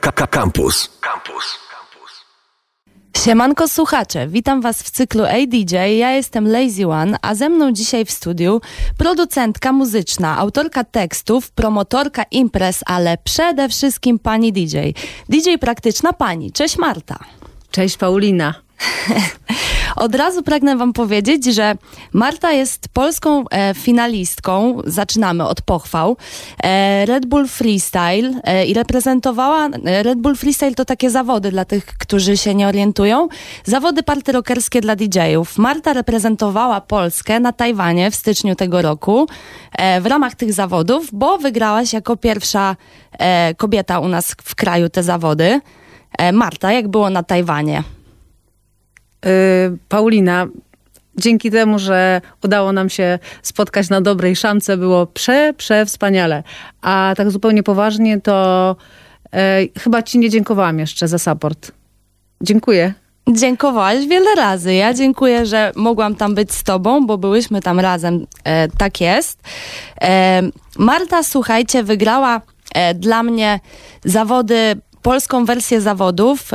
Kampus. Siemanko słuchacze, witam was w cyklu Ej DJ, ja jestem Lazy One, a ze mną dzisiaj w studiu producentka muzyczna, autorka tekstów, promotorka imprez, ale przede wszystkim pani DJ. DJ Praktyczna Pani. Cześć Marta. Cześć Paulina. Od razu pragnę wam powiedzieć, że Marta jest polską finalistką, zaczynamy od pochwał, Red Bull Freestyle i reprezentowała, Red Bull Freestyle to takie zawody dla tych, którzy się nie orientują, zawody party rockerskie dla DJ-ów. Marta reprezentowała Polskę na Tajwanie w styczniu tego roku w ramach tych zawodów, bo wygrałaś jako pierwsza kobieta u nas w kraju te zawody. Marta, jak było na Tajwanie? Paulina, dzięki temu, że udało nam się spotkać na dobrej szamce, było wspaniale. A tak zupełnie poważnie, to chyba ci nie dziękowałam jeszcze za support. Dziękuję. Dziękowałaś wiele razy. Ja dziękuję, że mogłam tam być z tobą, bo byłyśmy tam razem. Tak jest. Marta, słuchajcie, wygrała dla mnie zawody, polską wersję zawodów,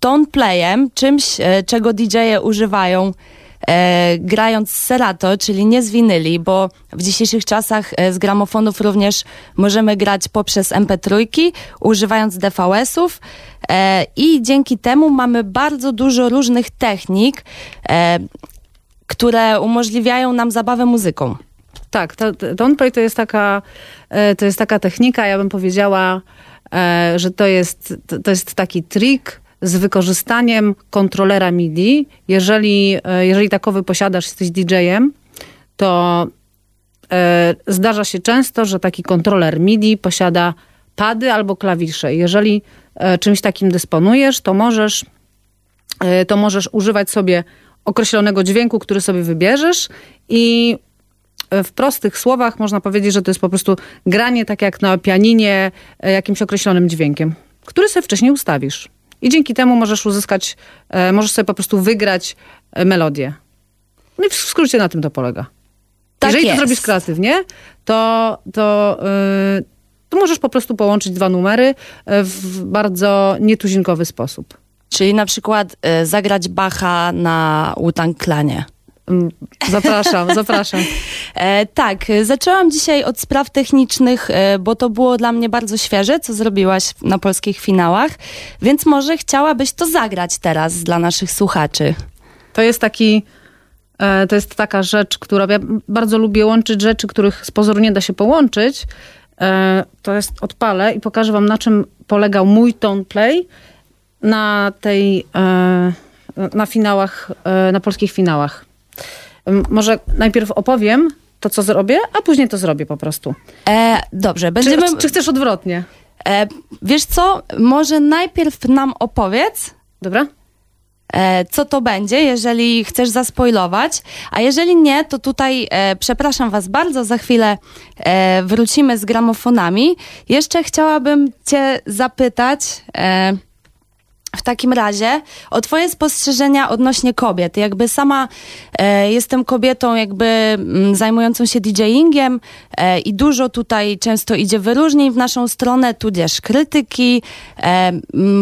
tone playem, czymś, czego DJ-e używają grając z Serato, czyli nie z winyli, bo w dzisiejszych czasach z gramofonów również możemy grać poprzez MP3, używając DVS-ów i dzięki temu mamy bardzo dużo różnych technik, które umożliwiają nam zabawę muzyką. Tak, tone play to jest taka technika, ja bym powiedziała, że to jest taki trik z wykorzystaniem kontrolera MIDI. Jeżeli takowy posiadasz, jesteś DJ-em, to zdarza się często, że taki kontroler MIDI posiada pady albo klawisze. Jeżeli czymś takim dysponujesz, to możesz używać sobie określonego dźwięku, który sobie wybierzesz i w prostych słowach można powiedzieć, że to jest po prostu granie tak jak na pianinie jakimś określonym dźwiękiem, który sobie wcześniej ustawisz. I dzięki temu możesz sobie po prostu wygrać melodię. No i w skrócie na tym to polega. Tak jeżeli jest. To zrobisz kreatywnie, to możesz po prostu połączyć dwa numery w bardzo nietuzinkowy sposób. Czyli na przykład zagrać Bacha na Wu-Tang Clanie. Zapraszam. Tak, zaczęłam dzisiaj od spraw technicznych, bo to było dla mnie bardzo świeże, co zrobiłaś na polskich finałach, więc może chciałabyś to zagrać teraz dla naszych słuchaczy. To jest taka rzecz, która... Ja bardzo lubię łączyć rzeczy, których z pozoru nie da się połączyć. Odpalę i pokażę wam, na czym polegał mój tone play na polskich finałach. Może najpierw opowiem to, co zrobię, a później to zrobię po prostu. Dobrze. Będziemy... Czy chcesz odwrotnie? Wiesz co, może najpierw nam opowiedz. Dobra. Co to będzie, jeżeli chcesz zaspoilować, a jeżeli nie, to tutaj przepraszam was bardzo, za chwilę wrócimy z gramofonami. Jeszcze chciałabym cię zapytać... W takim razie o twoje spostrzeżenia odnośnie kobiet. Jakby sama jestem kobietą zajmującą się DJingiem i dużo tutaj często idzie wyróżnień w naszą stronę, tudzież krytyki.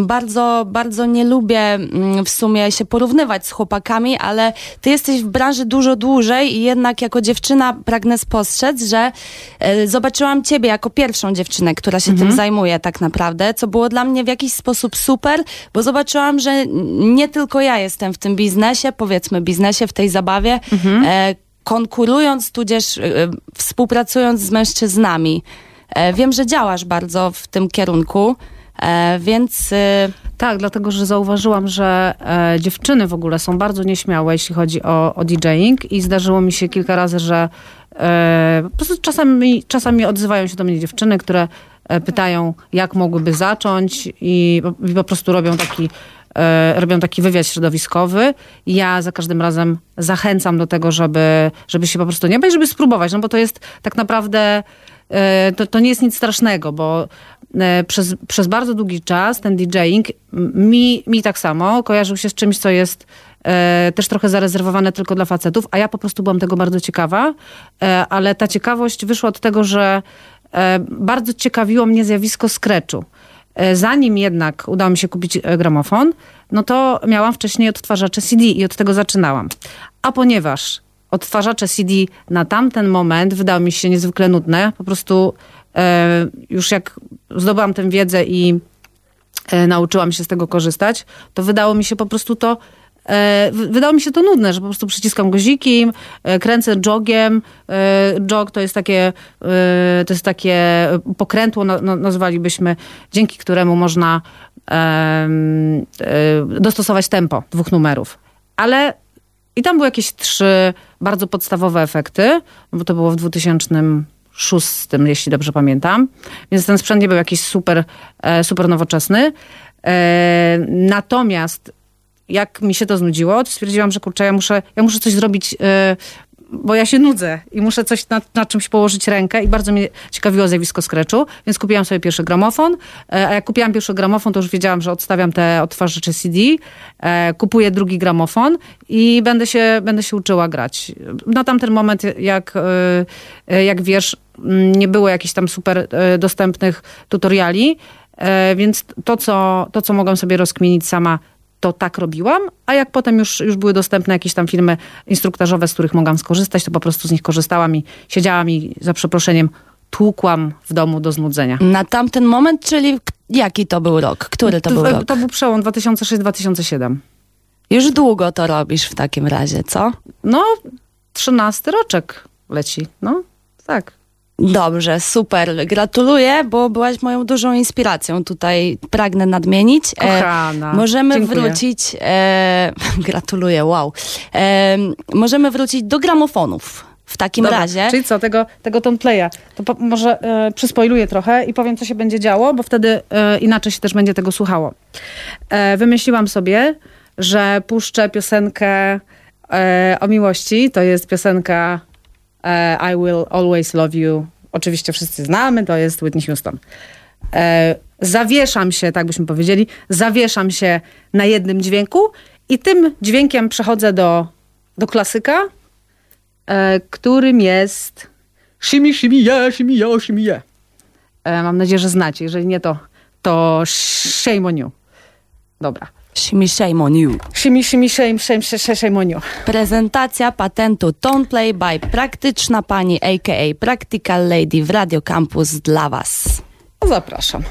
Bardzo, bardzo nie lubię w sumie się porównywać z chłopakami, ale ty jesteś w branży dużo dłużej i jednak jako dziewczyna pragnę spostrzec, że zobaczyłam ciebie jako pierwszą dziewczynę, która się tym zajmuje tak naprawdę, co było dla mnie w jakiś sposób super, bo zobaczyłam, że nie tylko ja jestem w tym biznesie, w tej zabawie, konkurując, tudzież współpracując z mężczyznami. Wiem, że działasz bardzo w tym kierunku, więc... Tak, dlatego, że zauważyłam, że dziewczyny w ogóle są bardzo nieśmiałe, jeśli chodzi o DJing i zdarzyło mi się kilka razy, że po prostu czasami odzywają się do mnie dziewczyny, które pytają, jak mogłyby zacząć i po prostu robią taki wywiad środowiskowy. Ja za każdym razem zachęcam do tego, żeby się po prostu nie bać, żeby spróbować, no bo to jest tak naprawdę, to nie jest nic strasznego, bo przez bardzo długi czas ten DJing mi tak samo kojarzył się z czymś, co jest też trochę zarezerwowane tylko dla facetów, a ja po prostu byłam tego bardzo ciekawa, ale ta ciekawość wyszła od tego, że bardzo ciekawiło mnie zjawisko scratchu. Zanim jednak udało mi się kupić gramofon, no to miałam wcześniej odtwarzacze CD i od tego zaczynałam. A ponieważ odtwarzacze CD na tamten moment wydały mi się niezwykle nudne, po prostu już jak zdobyłam tę wiedzę i nauczyłam się z tego korzystać, to wydało mi się po prostu to nudne, że po prostu przyciskam guzikiem, kręcę jogiem. Jog to jest takie pokrętło, nazwalibyśmy, dzięki któremu można dostosować tempo dwóch numerów. Ale i tam były jakieś 3 bardzo podstawowe efekty, bo to było w 2006, jeśli dobrze pamiętam. Więc ten sprzęt nie był jakiś super nowoczesny. Natomiast jak mi się to znudziło, to stwierdziłam, że kurczę, ja muszę coś zrobić, bo ja się nudzę i muszę coś na czymś położyć rękę i bardzo mnie ciekawiło zjawisko scratchu, więc kupiłam sobie pierwszy gramofon, a jak kupiłam pierwszy gramofon, to już wiedziałam, że odstawiam te odtwarzacze CD, kupuję drugi gramofon i będę się uczyła grać. Na tamten moment, jak wiesz, nie było jakichś tam super dostępnych tutoriali, więc to, co mogłam sobie rozkminić sama, to tak robiłam, a jak potem już były dostępne jakieś tam filmy instruktażowe, z których mogłam skorzystać, to po prostu z nich korzystałam i siedziałam i za przeproszeniem tłukłam w domu do znudzenia. Na tamten moment, czyli jaki to był rok? Który to był rok? To był przełom 2006-2007. Już długo to robisz w takim razie, co? No, 13 roczek leci, no tak. Dobrze, super. Gratuluję, bo byłaś moją dużą inspiracją. Tutaj pragnę nadmienić. Kochana, możemy dziękuję. Wrócić... gratuluję, wow. Możemy wrócić do gramofonów w takim Dobra, razie. Czyli co, tego tomplaya. To może przyspoiluję trochę i powiem, co się będzie działo, bo wtedy inaczej się też będzie tego słuchało. Wymyśliłam sobie, że puszczę piosenkę o miłości. To jest piosenka... I Will Always Love You. Oczywiście wszyscy znamy, to jest Whitney Houston. Zawieszam się, tak byśmy powiedzieli, na jednym dźwięku i tym dźwiękiem przechodzę do klasyka, którym jest shimmy, shimmy, yeah, shimmy, yeah, shimmy, yeah. Mam nadzieję, że znacie. Jeżeli nie, to shame on you. Dobra. Shimmy, shame on you. Shimmy, shimmy, shame on you. Prezentacja patentu Toneplay by Praktyczna Pani, a.k.a. Practical Lady w Radiokampus dla Was. Zapraszam.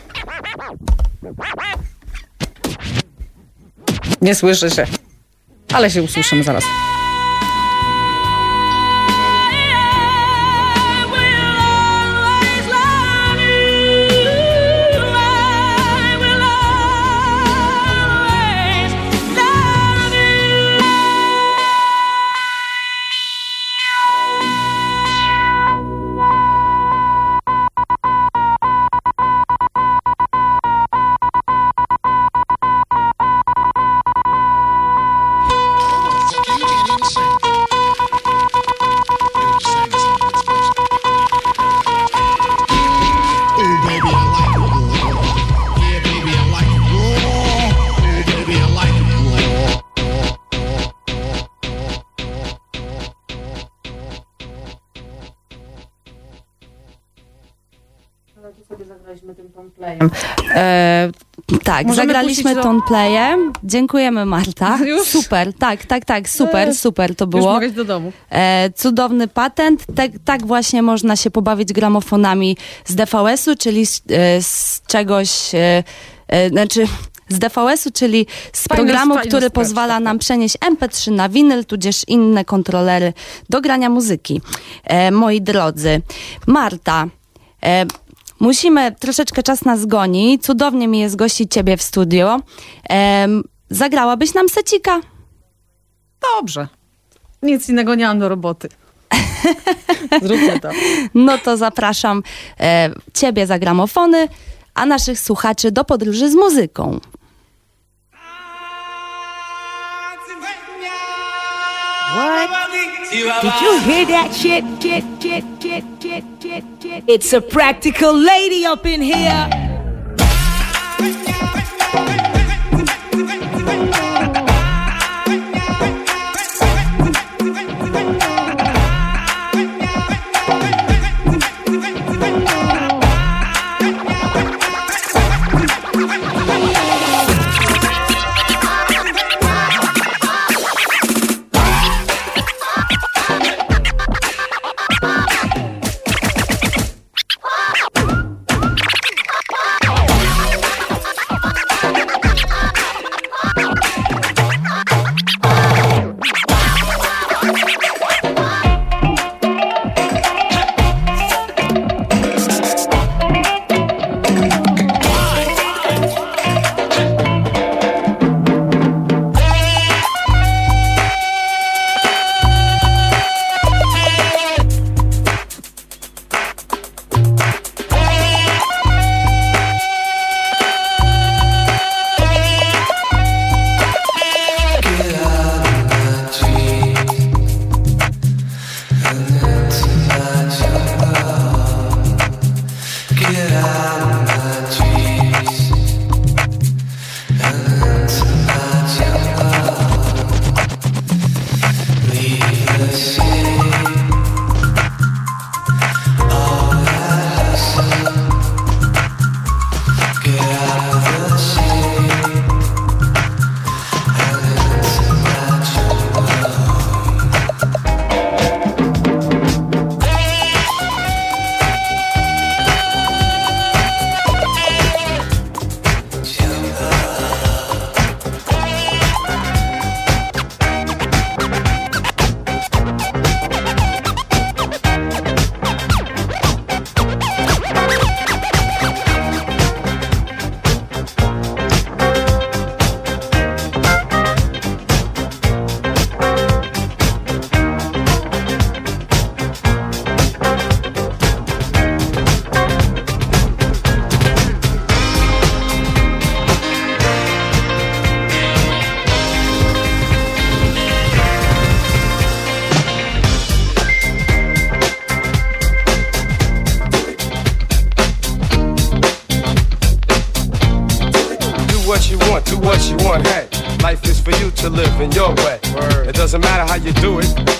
Nie słyszy się, ale się usłyszymy zaraz. Tak, możemy zagraliśmy Toneplayem. Dziękujemy, Marta. Już? Super, tak, super to było. Już mogę iść do domu. Cudowny patent. Tak właśnie można się pobawić gramofonami z DVS-u, czyli z czegoś, znaczy z DVS-u, czyli z programu, który pozwala nam przenieść MP3 na winyl, tudzież inne kontrolery do grania muzyki. Moi drodzy, Marta, musimy, troszeczkę czas nas goni. Cudownie mi jest gościć Ciebie w studiu. Zagrałabyś nam secika? Dobrze. Nic innego nie mam do roboty. Zróbmy to. No to zapraszam Ciebie za gramofony, a naszych słuchaczy do podróży z muzyką. What? Did you hear that shit? It's a practical lady up in here.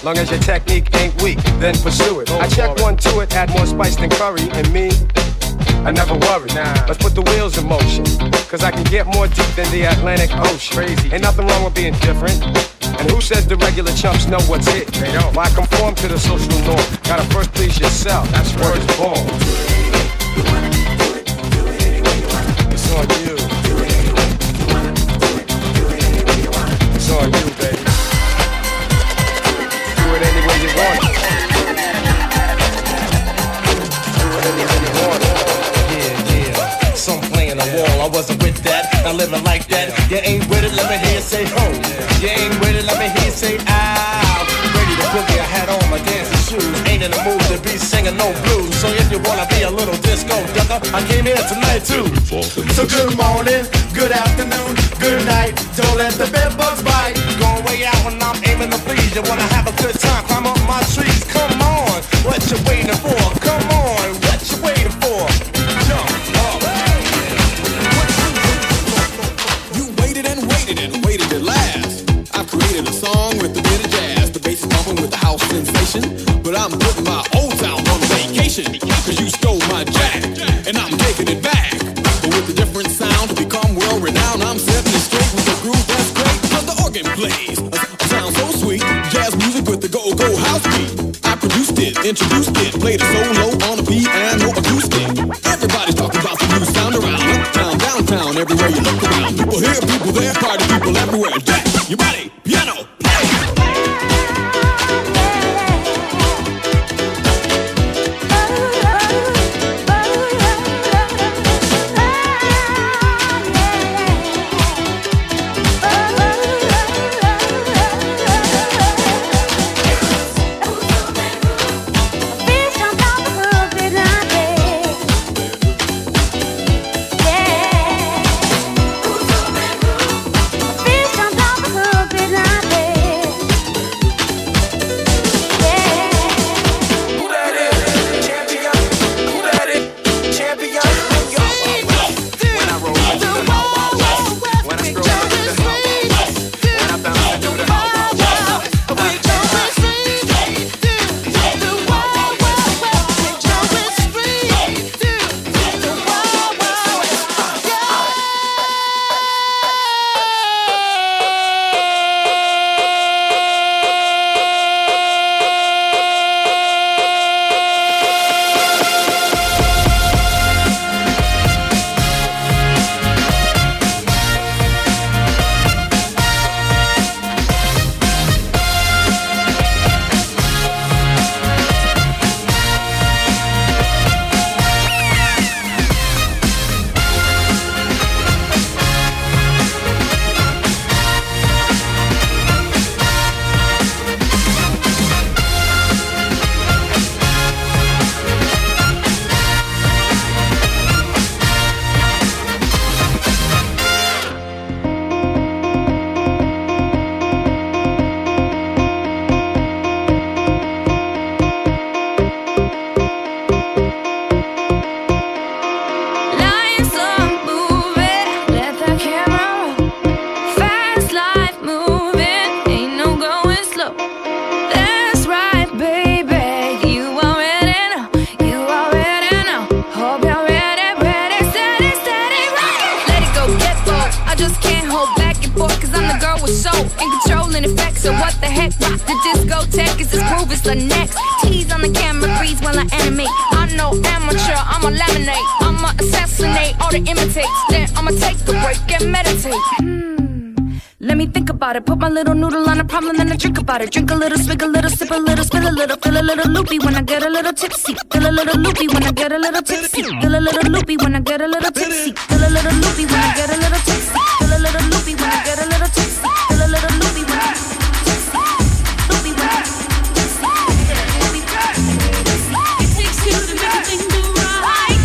Long as your technique ain't weak, then pursue it. I check one to it, add more spice than curry, and me, I never worry. Let's put the wheels in motion, cause I can get more deep than the Atlantic Ocean. Crazy. Ain't nothing wrong with being different. And who says the regular chumps know what's hit? They don't. Why conform to the social norm? Gotta first please yourself, that's where it's born. It's on you. It's on you, baby. Do it any way you want. Yeah, yeah. Some playing a wall, I wasn't with that. Now living like that. You ain't with it, let me hear you say ho. You ain't with it, let me hear you say ow. Ready to boogie, I had on my dancing shoes. Ain't in the mood to be singing no blues. So if you wanna be a little disco ducker, I came here tonight too. So good morning, good afternoon, good night. Don't let the bedbugs bite. Going way out when I'm aiming to please. You wanna have a good time? Climb up my trees. Come on, what you waiting for? Come on, what you waiting for? Jump up. You waited and waited and waited at last. I've created a song with a bit of jazz, the bass bumping with the house sensation. But I'm putting my old town on vacation, cause you stole my jack, and I'm taking it back. But with a different sound to become world renowned, I'm setting it straight with a groove that's great. Cause the organ plays a sound so sweet, jazz music with the go-go house beat. I produced it, introduced it, played a solo on a piano acoustic. Everybody's talking about the new sound around, uptown, downtown, everywhere you look around. People here, people there, party people everywhere. Jack, your body, piano. flow and controlling effects. So what the heck, rock the discotheque, is this groove is the next. Tease on the camera, freeze while I animate. I'm no amateur, I'ma laminate, I'ma assassinate all the imitates. Then I'ma take a break and meditate. Let me think about it. Put my little noodle on a problem and I drink about it. Drink a little, swig a little, sip a little, spill a little. Feel a little loopy when I get a little tipsy. Feel a little loopy when I get a little tipsy. Feel a little loopy when I get a little tipsy. Feel a little loopy when I get a little tipsy. Feel a little loopy when I get a little tipsy. Feel a little loopy when I get a little tipsy. Loopy when I get a little tipsy. It takes two to make a thing go right.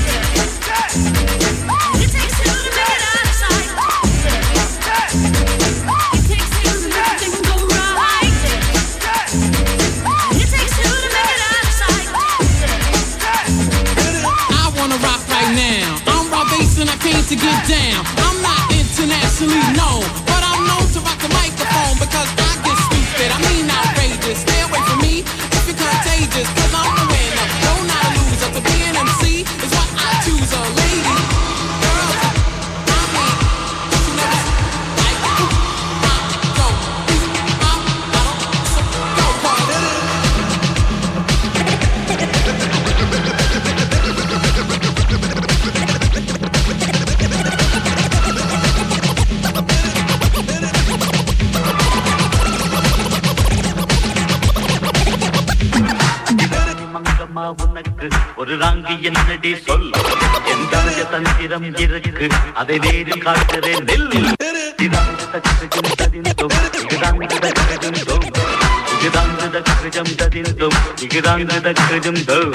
It takes two to make it out of sight. To get down, I'm not internationally known, but I'm known to rock the microphone because I get stupid. I mean outrageous. Stay away from me if you're contagious, 'cause I'm the winner, no not a loser. To be an MC is what I choose, a lady. Girls, I mean, don't you never like it? I go, I don't so go party. ஒரு ராங்கு என்னடி சொல்ல எந்தானே தந்திரம் இருக்கு அதை வேறு காட்டுறே நெல் திதாந்ததக்ஷம் ததிந்தும் திதாந்ததக்ஷம் தோம் திதாந்ததக்ஷம் ததிந்தும் திதாந்ததக்ஷம் தோம்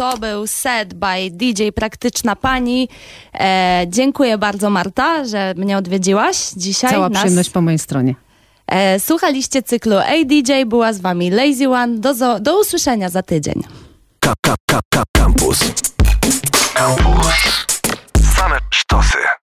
To był set by DJ Praktyczna Pani. Dziękuję bardzo, Marta, że mnie odwiedziłaś dzisiaj. Cała przyjemność po mojej stronie. Słuchaliście cyklu Ej DJ, była z wami Lazy One. Do usłyszenia za tydzień. Kampus. Same sztosy.